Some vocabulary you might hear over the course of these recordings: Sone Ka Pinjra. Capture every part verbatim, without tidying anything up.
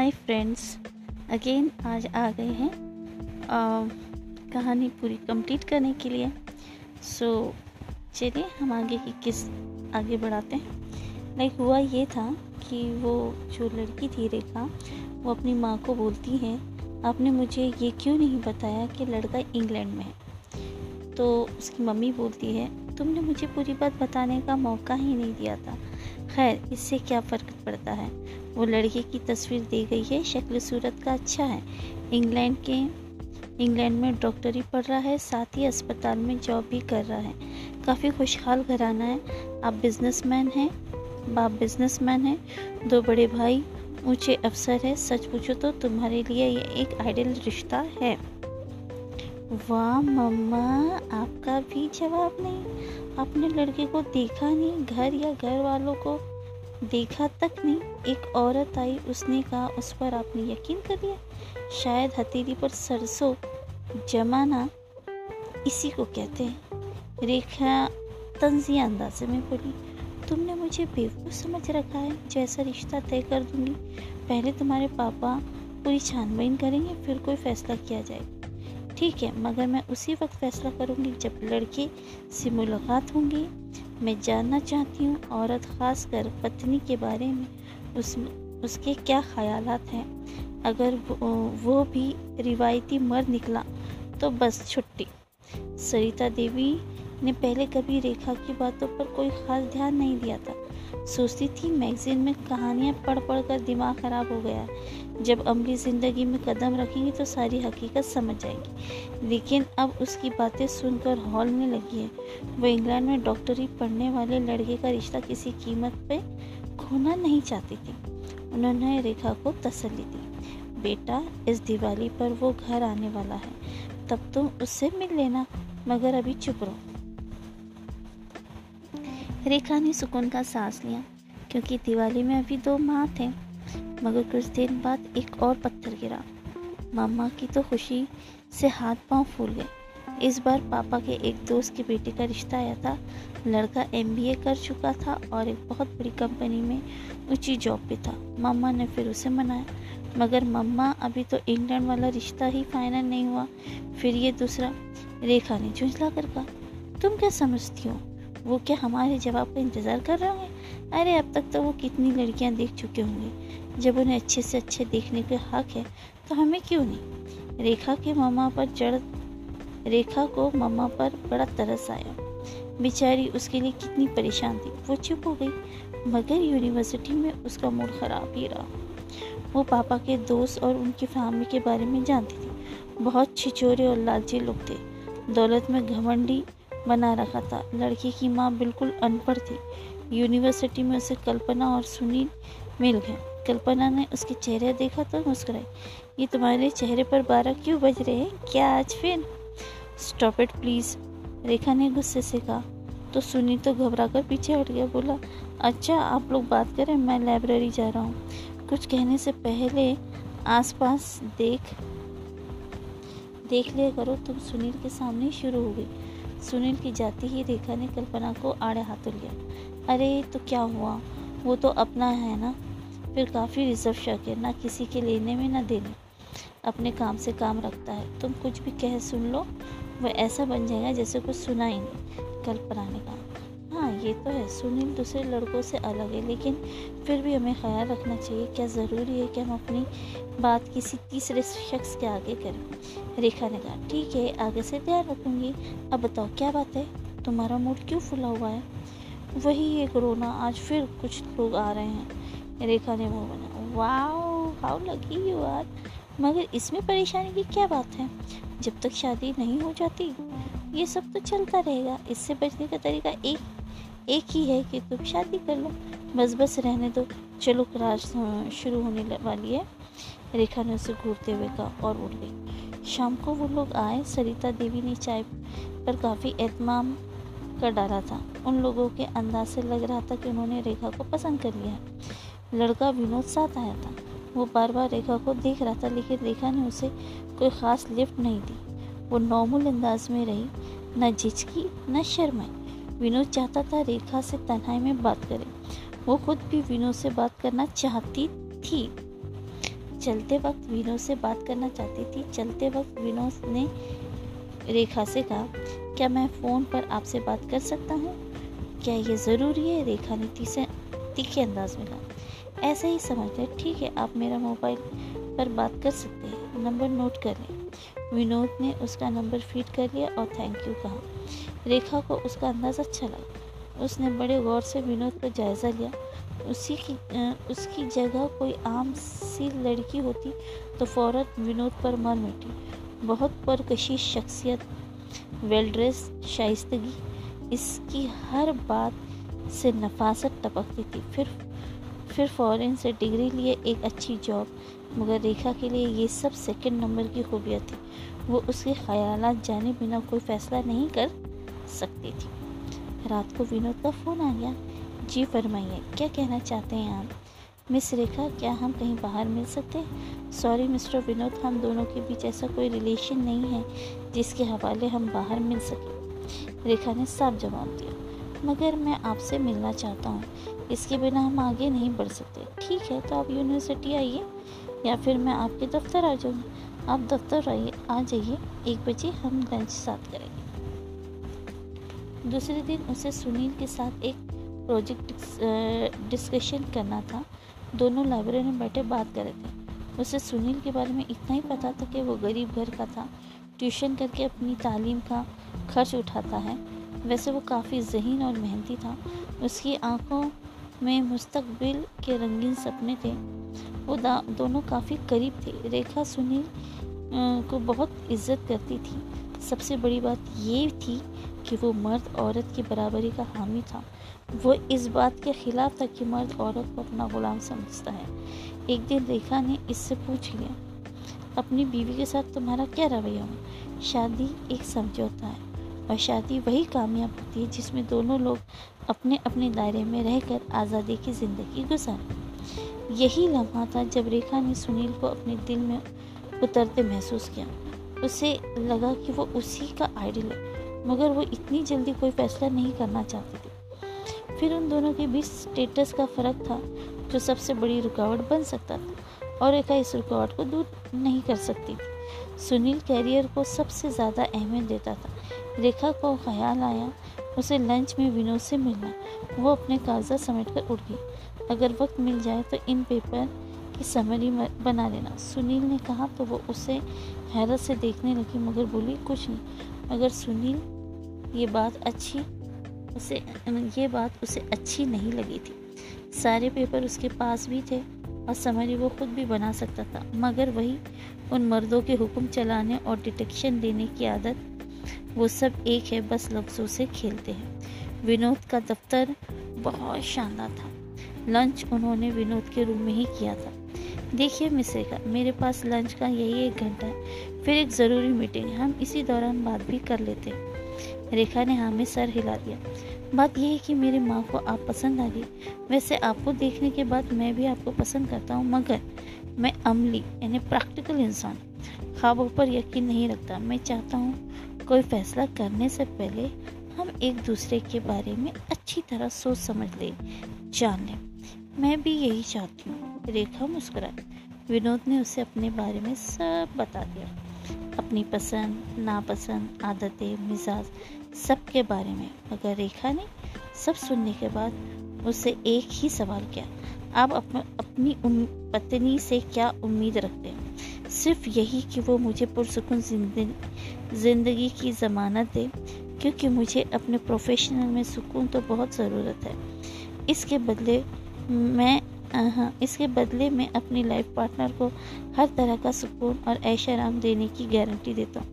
Hi friends, again आज आ गए हैं uh, कहानी पूरी कंप्लीट करने के लिए। सो so, चलिए हम आगे की किस आगे बढ़ाते हैं। लाइक हुआ ये था कि वो जो लड़की थी रेखा, वो अपनी माँ को बोलती है आपने मुझे ये क्यों नहीं बताया कि लड़का इंग्लैंड में है। तो उसकी मम्मी बोलती है तुमने मुझे पूरी बात बताने का मौका ही नहीं दिया था। खैर, इससे क्या फ़र्क पड़ता है, वो लड़के की तस्वीर दी गई है, शक्ल सूरत का अच्छा है, इंग्लैंड के इंग्लैंड में डॉक्टरी पढ़ रहा है, साथ ही अस्पताल में जॉब भी कर रहा है, काफ़ी खुशहाल घराना है, आप बिजनेसमैन हैं, बाप बिजनेसमैन हैं, दो बड़े भाई ऊंचे अफसर है, सच पूछो तो तुम्हारे लिए ये एक आइडियल रिश्ता है। वाह मम्मा, आपका भी जवाब नहीं, आपने लड़के को देखा नहीं, घर या घर वालों को देखा तक नहीं। एक औरत आई, उसने कहा, उस पर आपने यकीन कर लिया। शायद हथेली पर सरसों जमाना इसी को कहते हैं, रेखा तंजिया अंदाजे में बोली। तुमने मुझे बेवकूफ़ समझ रखा है, जैसा रिश्ता तय कर दूंगी, पहले तुम्हारे पापा पूरी छानबीन करेंगे, फिर कोई फैसला किया जाएगा। ठीक है, मगर मैं उसी वक्त फैसला करूंगी जब लड़के से मुलाकात होंगी। मैं जानना चाहती हूँ औरत खासकर पत्नी के बारे में, उस उसके क्या ख्यालात हैं। अगर वो, वो भी रिवायती मर निकला तो बस छुट्टी। सरिता देवी ने पहले कभी रेखा की बातों पर कोई खास ध्यान नहीं दिया था, सोचती थी मैगज़ीन में कहानियाँ पढ़ पढ़ कर दिमाग ख़राब हो गया, जब अमली ज़िंदगी में कदम रखेंगी तो सारी हकीकत समझ आएगी। लेकिन अब उसकी बातें सुनकर हौलने लगी है। वो इंग्लैंड में डॉक्टरी पढ़ने वाले लड़के का रिश्ता किसी कीमत पे खोना नहीं चाहती थी। उन्होंने रेखा को तसल्ली दी, बेटा इस दिवाली पर वो घर आने वाला है, तब तुम उससे मिल लेना, मगर अभी चुप रहो। रेखा ने सुकून का सांस लिया, क्योंकि दिवाली में अभी दो माह थे। मगर कुछ दिन बाद एक और पत्थर गिरा। मामा की तो खुशी से हाथ पांव फूल गए। इस बार पापा के एक दोस्त की बेटी का रिश्ता आया था, लड़का एमबीए कर चुका था और एक बहुत बड़ी कंपनी में ऊंची जॉब पे था। मामा ने फिर उसे मनाया, मगर मम्मा अभी तो इंग्लैंड वाला रिश्ता ही फाइनल नहीं हुआ, फिर ये दूसरा। रेखा ने झुंझला कर कहा, तुम क्या समझती हो, वो क्या हमारे जवाब का इंतज़ार कर रहे होंगे? अरे अब तक तो वो कितनी लड़कियां देख चुके होंगे, जब उन्हें अच्छे से अच्छे देखने के हक है तो हमें क्यों नहीं। रेखा के मामा पर जड़ रेखा को मामा पर बड़ा तरस आया, बेचारी उसके लिए कितनी परेशान थी। वो चुप हो गई, मगर यूनिवर्सिटी में उसका मूड ख़राब ही रहा। वो पापा के दोस्त और उनकी फैमिली के बारे में जानती थी, बहुत छिछोरे और लालची लोग थे, दौलत में घमंडी बना रखा था। लड़की की माँ बिल्कुल अनपढ़ थी। यूनिवर्सिटी में उसे कल्पना और सुनील मिल गए। कल्पना ने उसके चेहरे देखा तो मुस्कुराई, ये तुम्हारे चेहरे पर बारह क्यों बज रहे हैं क्या आज फिर? स्टॉप इट प्लीज़, रेखा ने गुस्से से कहा। तो सुनील तो घबरा कर पीछे हट गया, बोला अच्छा आप लोग बात करें, मैं लाइब्रेरी जा रहा हूँ। कुछ कहने से पहले आस पास देख देख लिया करो, तुम सुनील के सामने शुरू हो गई। सुनील की जाती ही रेखा ने कल्पना को आड़े हाथों लिया, अरे तो क्या हुआ, वो तो अपना है ना। फिर काफ़ी रिजर्व शक है, ना किसी के लेने में ना देने, अपने काम से काम रखता है, तुम कुछ भी कह सुन लो वो ऐसा बन जाएगा जैसे कुछ सुना ही नहीं। कल्पना ने कहा, हाँ ये तो है, सुनील दूसरे लड़कों से अलग है, लेकिन फिर भी हमें ख्याल रखना चाहिए। क्या ज़रूरी है कि हम अपनी बात किसी तीसरे शख्स के आगे करें? रेखा ने कहा, ठीक है आगे से ध्यान रखूंगी। अब बताओ क्या बात है, तुम्हारा मूड क्यों फुला हुआ है? वही ये कोरोना, आज फिर कुछ लोग आ रहे हैं। रेखा ने मुँह बनाया, वाह हाउ लकी यू आर, मगर इसमें परेशानी की क्या बात है, जब तक शादी नहीं हो जाती ये सब तो चलता रहेगा। इससे बचने का तरीका एक एक ही है कि तुम शादी कर लो, बस बस रहने दो। चलो क्लास शुरू होने वाली है, रेखा ने उसे घूरते हुए कहा और उठ गई। शाम को वो लोग आए। सरिता देवी ने चाय पर काफ़ी एहतमाम कर डाला था। उन लोगों के अंदाज से लग रहा था कि उन्होंने रेखा को पसंद कर लिया। लड़का विनोद साथ आया था, वो बार बार रेखा को देख रहा था, लेकिन रेखा ने उसे कोई ख़ास लिफ्ट नहीं दी। वो नॉर्मल अंदाज में रही, न झिझकी न शर्माई। विनोद चाहता था रेखा से तन्हाई में बात करे, वो खुद भी विनोद से बात करना चाहती थी। चलते वक्त विनोद से बात करना चाहती थी। चलते वक्त विनोद ने रेखा से कहा, क्या मैं फ़ोन पर आपसे बात कर सकता हूँ, क्या ये ज़रूरी है? रेखा ने तीखे तीखे अंदाज में कहा। ऐसा ही समझते, ठीक है, आप मेरा मोबाइल पर बात कर सकते हैं, नंबर नोट कर लें। विनोद ने उसका नंबर फीड कर लिया और थैंक यू कहा। रेखा को उसका अंदाज़ अच्छा लगा। उसने बड़े गौर से विनोद का जायज़ा लिया। उसी की उसकी जगह कोई आम सी लड़की होती तो फौरन विनोद पर मन उठी। बहुत परकशी शख्सियत, वेल ड्रेस, शाइस्तगी, इसकी हर बात से नफासत टपकती थी। फिर फिर फॉरेन से डिग्री लिए, एक अच्छी जॉब, मगर रेखा के लिए ये सब सेकंड नंबर की खूबियाँ थी। वो उसके ख्यालात जाने बिना कोई फ़ैसला नहीं कर सकती थी। रात को विनोद का फ़ोन आ गया। जी फरमाइए, क्या कहना चाहते हैं आप? मिस रेखा, क्या हम कहीं बाहर मिल सकते हैं? सॉरी मिस्टर विनोद, हम दोनों के बीच ऐसा कोई रिलेशन नहीं है जिसके हवाले हम बाहर मिल सकें। रेखा ने साफ जवाब दिया। मगर मैं आपसे मिलना चाहता हूँ, इसके बिना हम आगे नहीं बढ़ सकते। ठीक है, तो आप यूनिवर्सिटी आइए या फिर मैं आपके दफ्तर आ जाऊँगी। आप दफ्तर आइए आ जाइए एक बजे, हम लंच साथ करेंगे। दूसरे दिन उसे सुनील के साथ एक प्रोजेक्ट डिस्कशन करना था। दोनों लाइब्रेरी में बैठे बात कर रहे थे। उसे सुनील के बारे में इतना ही पता था कि वो गरीब घर का था, ट्यूशन करके अपनी तालीम का खर्च उठाता है। वैसे वो काफ़ी जहीन और मेहनती था। उसकी आंखों में मुस्तकबिल के रंगीन सपने थे। वो दोनों काफ़ी करीब थे। रेखा सुनील को बहुत इज्जत करती थी। सबसे बड़ी बात ये थी कि वो मर्द औरत की बराबरी का हामी था। वो इस बात के खिलाफ था कि मर्द औरत को अपना गुलाम समझता है। एक दिन रेखा ने इससे पूछ लिया, अपनी बीवी के साथ तुम्हारा क्या रवैया हुआ? शादी एक समझौता है और शादी वही कामयाब होती है जिसमें दोनों लोग अपने अपने दायरे में रहकर आज़ादी की ज़िंदगी गुजारें। यही लम्हा था जब रेखा ने सुनील को अपने दिल में उतरते महसूस किया। उसे लगा कि वो उसी का आइडियल है, मगर वो इतनी जल्दी कोई फैसला नहीं करना चाहती थी। फिर उन दोनों के बीच स्टेटस का फ़र्क था जो सबसे बड़ी रुकावट बन सकता था और रेखा इस रुकावट को दूर नहीं कर सकती थी। सुनील कैरियर को सबसे ज़्यादा अहमियत देता था। रेखा को ख्याल आया उसे लंच में विनोद से मिलना। वो अपने कागजात समेटकर उठ गई। अगर वक्त मिल जाए तो इन पेपर की समरी बना लेना, सुनील ने कहा। तो वो उसे हैरत से देखने लगी, मगर बोली कुछ नहीं। अगर सुनील ये बात अच्छी उसे ये बात उसे अच्छी नहीं लगी थी। सारे पेपर उसके पास भी थे और समरी वो खुद भी बना सकता था, मगर वही उन मर्दों के हुक्म चलाने और डिटेक्शन देने की आदत, वो सब एक है, बस लफ्ज़ों से खेलते हैं। विनोद का दफ्तर बहुत शानदार था। लंच उन्होंने विनोद के रूम में ही किया था। देखिए मिस रेखा, मेरे पास लंच का यही एक घंटा है, फिर एक ज़रूरी मीटिंग है, हम इसी दौरान बात भी कर लेते हैं। रेखा ने हाँ में सर हिला दिया। बात यह है कि मेरी माँ को आप पसंद आ गई। वैसे आपको देखने के बाद मैं भी आपको पसंद करता हूँ, मगर मैं अमली यानी प्रैक्टिकल इंसान, ख्वाबों पर यकीन नहीं रखता। मैं चाहता हूँ कोई फैसला करने से पहले हम एक दूसरे के बारे में अच्छी तरह सोच समझ लें, जान लें। मैं भी यही चाहती हूँ, रेखा मुस्कुराई। विनोद ने उसे अपने बारे में सब बता दिया, अपनी पसंद नापसंद, आदतें, मिजाज, सब के बारे में। मगर रेखा ने सब सुनने के बाद उसे एक ही सवाल किया, आप अप, अपनी पत्नी से क्या उम्मीद रखते हैं? सिर्फ यही कि वो मुझे पुरसुकून जिंदगी की ज़मानत दे, क्योंकि मुझे अपने प्रोफेशनल में सुकून तो बहुत ज़रूरत है। इसके बदले मैं हाँ इसके बदले मैं अपनी लाइफ पार्टनर को हर तरह का सुकून और ऐश-आराम देने की गारंटी देता हूँ।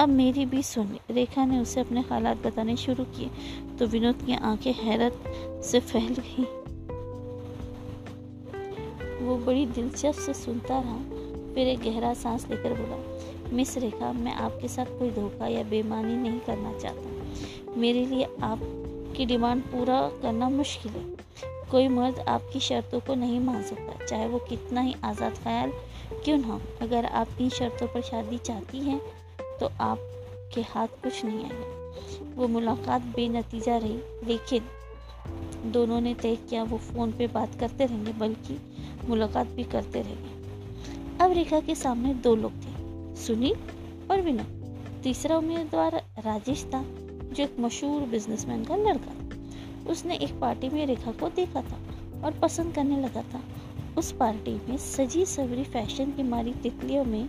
अब मेरी भी सुन ले, रेखा ने उसे अपने हालात बताने शुरू किए तो विनोद की आंखें हैरत से फैल गई। वो बड़ी दिलचस्प से सुनता रहा, फिर एक गहरा सांस लेकर बोला, मिस रेखा, मैं आपके साथ कोई धोखा या बेईमानी नहीं करना चाहता। मेरे लिए आपकी डिमांड पूरा करना मुश्किल है। कोई मर्द आपकी शर्तों को नहीं मान सकता, चाहे वो कितना ही आज़ाद ख्याल क्यों ना हो। अगर आप इन शर्तों पर शादी चाहती हैं तो आपके हाथ कुछ नहीं आएगा। वो मुलाकात बेनतीजा रही, लेकिन दोनों ने तय किया वो फ़ोन पे बात करते रहेंगे, बल्कि मुलाकात भी करते रहेंगे। अब रेखा के सामने दो लोग थे, सुनील और विनोद। तीसरा उम्मीदवार राजेश था जो एक मशहूर बिजनेसमैन का लड़का। उसने एक पार्टी में रेखा को देखा था और पसंद करने लगा था। उस पार्टी में सजी सवरी फैशन की मारी तितलियों में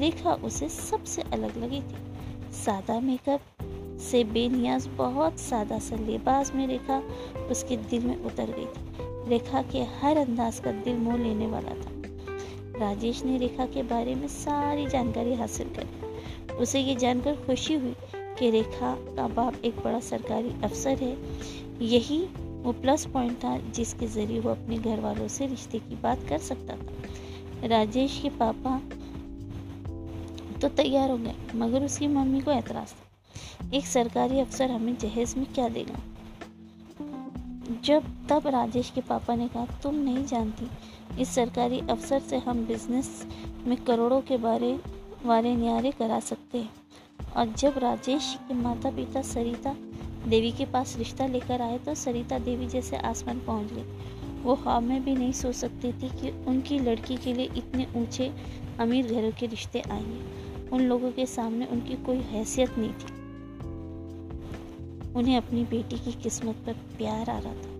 रेखा उसे सबसे अलग लगी थी। सादा मेकअप से बेनियाज बहुत सादा सा लिबास में रेखा उसके दिल में उतर गई थी। रेखा के हर अंदाज का दिल मोह लेने वाला था। राजेश ने रेखा के बारे में सारी जानकारी हासिल करी। उसे ये जानकर खुशी हुई कि रेखा का बाप एक बड़ा सरकारी अफसर है। यही वो प्लस पॉइंट था जिसके ज़रिए वो अपने घर वालों से रिश्ते की बात कर सकता था। राजेश के पापा तो तैयार हो गए, मगर उसकी मम्मी को एतराज़ था। एक सरकारी अफसर हमें जहेज में क्या देगा? जब तब राजेश के पापा ने कहा, तुम नहीं जानती, इस सरकारी अफसर से हम बिजनेस में करोड़ों के बारे वारे न्यारे करा सकते हैं। और जब राजेश के माता पिता सरिता देवी के पास रिश्ता लेकर आए तो सरिता देवी जैसे आसमान पहुंच गई। वो ख्वाब में भी नहीं सोच सकती थी कि उनकी लड़की के लिए इतने ऊँचे अमीर घरों के रिश्ते आएंगे। उन लोगों के सामने उनकी कोई हैसियत नहीं थी। उन्हें अपनी बेटी की किस्मत पर प्यार आ रहा था।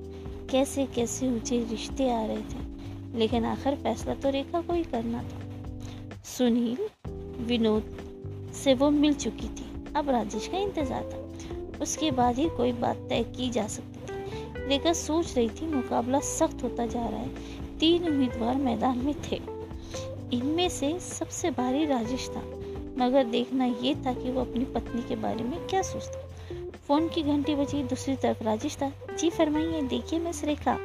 कैसे कैसे ऊंचे रिश्ते आ रहे थे, लेकिन आखिर फैसला तो रेखा को ही करना था। सुनील विनोद से वो मिल चुकी थी, अब राजेश का इंतज़ार था। उसके बाद ही कोई बात तय की जा सकती थी। रेखा सोच रही थी, मुकाबला सख्त होता जा रहा है। तीन उम्मीदवार मैदान में थे। इनमें से सबसे भारी राजेश था, मगर देखना ये था कि वो अपनी पत्नी के बारे में क्या सोचता। फ़ोन की घंटी बजी। दूसरी तरफ राजेश था। जी फरमाइए। देखिए मिस रेखा,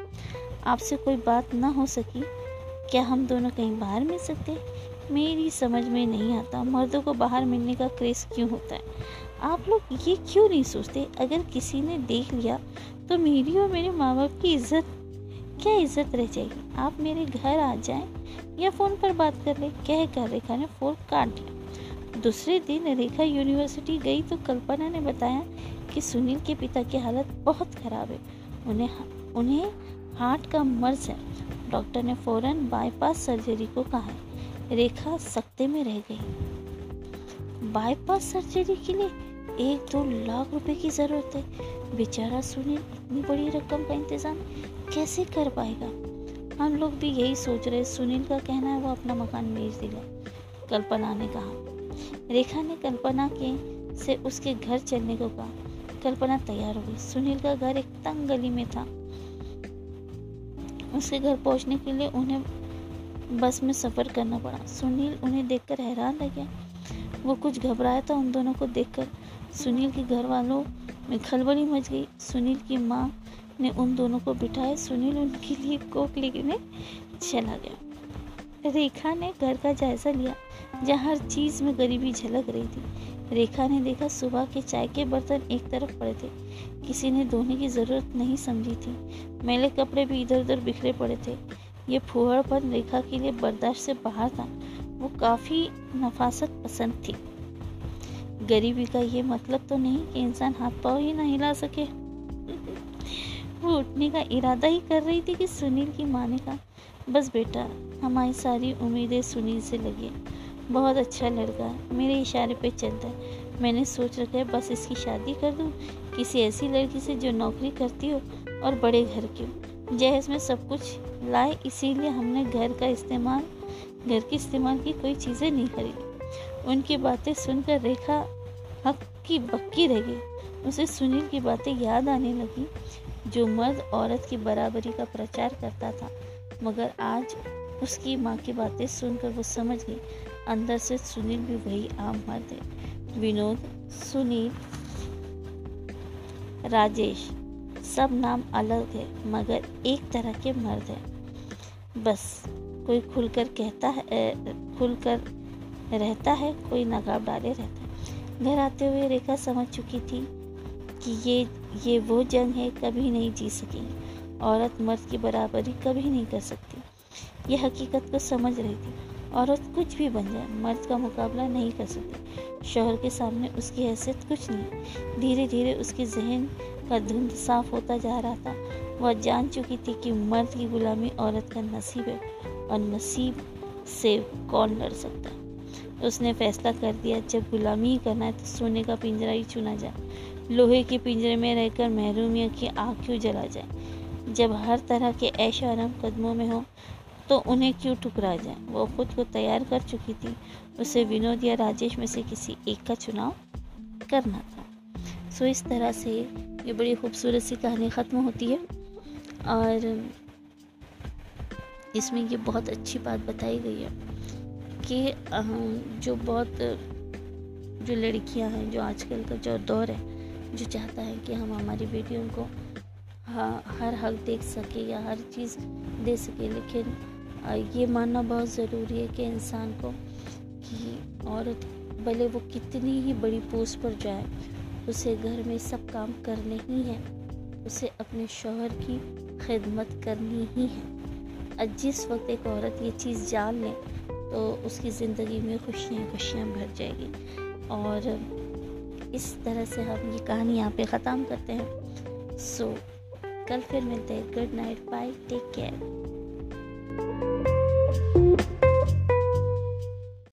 आपसे कोई बात ना हो सकी। क्या हम दोनों कहीं बाहर मिल सकते? मेरी समझ में नहीं आता, मर्दों को बाहर मिलने का क्रेज़ क्यों होता है? आप लोग ये क्यों नहीं सोचते, अगर किसी ने देख लिया तो मेरी और मेरे माँ बाप की इज्जत, क्या इज्जत रह जाएगी? आप मेरे घर आ जाएं या फ़ोन पर बात कर ले, कह कर रेखा ने फ़ोन काट लिया। दूसरे दिन रेखा यूनिवर्सिटी गई तो कल्पना ने बताया कि सुनील के पिता की हालत बहुत ख़राब है। उन्हें उन्हें हार्ट का मर्ज है। डॉक्टर ने फ़ौरन बाईपास सर्जरी को कहा है। रेखा सकते में रह गई। बाईपास सर्जरी के लिए एक दो लाख रुपए की ज़रूरत है। बेचारा सुनील इतनी बड़ी रकम का इंतज़ाम कैसे कर पाएगा? हम लोग भी यही सोच रहे। सुनील का कहना है वो अपना मकान बेच देगा, कल्पना ने कहा। रेखा ने कल्पना के से उसके घर चलने को कहा। कल्पना तैयार हो गई। सुनील का घर एक तंग गली में था। उसके घर पहुंचने के लिए उन्हें बस में सफ़र करना पड़ा। सुनील उन्हें देखकर हैरान रह गया। वो कुछ घबराया था उन दोनों को देखकर। सुनील के घर वालों में खलबली मच गई। सुनील की माँ ने उन दोनों को बिठाया। सुनील उनके लिए कोक लेने चला गया। रेखा ने घर का जायज़ा लिया, जहाँ हर चीज़ में गरीबी झलक रही थी। रेखा ने देखा सुबह के चाय के बर्तन एक तरफ पड़े थे, किसी ने धोने की ज़रूरत नहीं समझी थी। मैले कपड़े भी इधर उधर बिखरे पड़े थे। ये फूहड़पन रेखा के लिए बर्दाश्त से बाहर था। वो काफ़ी नफासत पसंद थी। गरीबी का ये मतलब तो नहीं कि इंसान हाथ पाँव ही ना हिला सके। वो उठने का इरादा ही कर रही थी कि सुनील की माँ ने कहा, बस बेटा, हमारी सारी उम्मीदें सुनील से लगी हैं। बहुत अच्छा लड़का है, मेरे इशारे पे चलता है। मैंने सोच रखा है बस इसकी शादी कर दूँ किसी ऐसी लड़की से जो नौकरी करती हो और बड़े घर की हो। जहेज में सब कुछ लाए, इसीलिए हमने घर का इस्तेमाल घर के इस्तेमाल की कोई चीज़ें नहीं खरीदी। उनकी बातें सुनकर रेखा हक्की बक्की रह गई। उसे सुनील की बातें याद आने लगी, जो मर्द औरत की बराबरी का प्रचार करता था। मगर आज उसकी माँ की बातें सुनकर वो समझ गई, अंदर से सुनील भी वही आम मर्द है। विनोद, सुनील, राजेश, सब नाम अलग है मगर एक तरह के मर्द है। बस कोई खुलकर कहता है, खुलकर रहता है, कोई नकाब डाले रहता है। घर आते हुए रेखा समझ चुकी थी कि ये ये वो जंग है, कभी नहीं जी सकेगी। औरत मर्द की बराबरी कभी नहीं कर सकती। ये हकीकत को समझ रही थी। औरत कुछ भी बन जाए, मर्द का मुकाबला नहीं कर सकती। शोहर के सामने उसकी हैसियत कुछ नहीं। धीरे धीरे उसके जहन का धुंध साफ होता जा रहा था। वह जान चुकी थी कि मर्द की गुलामी औरत का नसीब है और नसीब से कौन लड़ सकता है। उसने फैसला कर दिया, जब गुलामी ही करना है तो सोने का पिंजरा ही चुना जाए। लोहे के पिंजरे में रहकर महरूमियत की आग क्यों जला जाए। जब हर तरह के ऐश आराम कदमों में हो तो उन्हें क्यों ठुकरा जाए। वो खुद को तैयार कर चुकी थी, उसे विनोद या राजेश में से किसी एक का चुनाव करना था। सो इस तरह से ये बड़ी खूबसूरत सी कहानी ख़त्म होती है और इसमें ये बहुत अच्छी बात बताई गई है कि जो बहुत जो लड़कियां हैं, जो आजकल का जो दौर है, जो चाहता है कि हम हमारी बेटियों को हर हक दे सके या हर चीज़ दे सके, लेकिन ये मानना बहुत ज़रूरी है कि इंसान को कि औरत भले वो कितनी ही बड़ी पोस्ट पर जाए, उसे घर में सब काम करने ही है, उसे अपने शौहर की खिदमत करनी ही है। जिस वक्त एक औरत ये चीज़ जान ले तो उसकी ज़िंदगी में खुशियाँ खुशियाँ भर जाएगी। और इस तरह से हम ये कहानी यहाँ पे ख़त्म करते हैं। सो कल फिर मिलते हैं। Good night, bye, take care.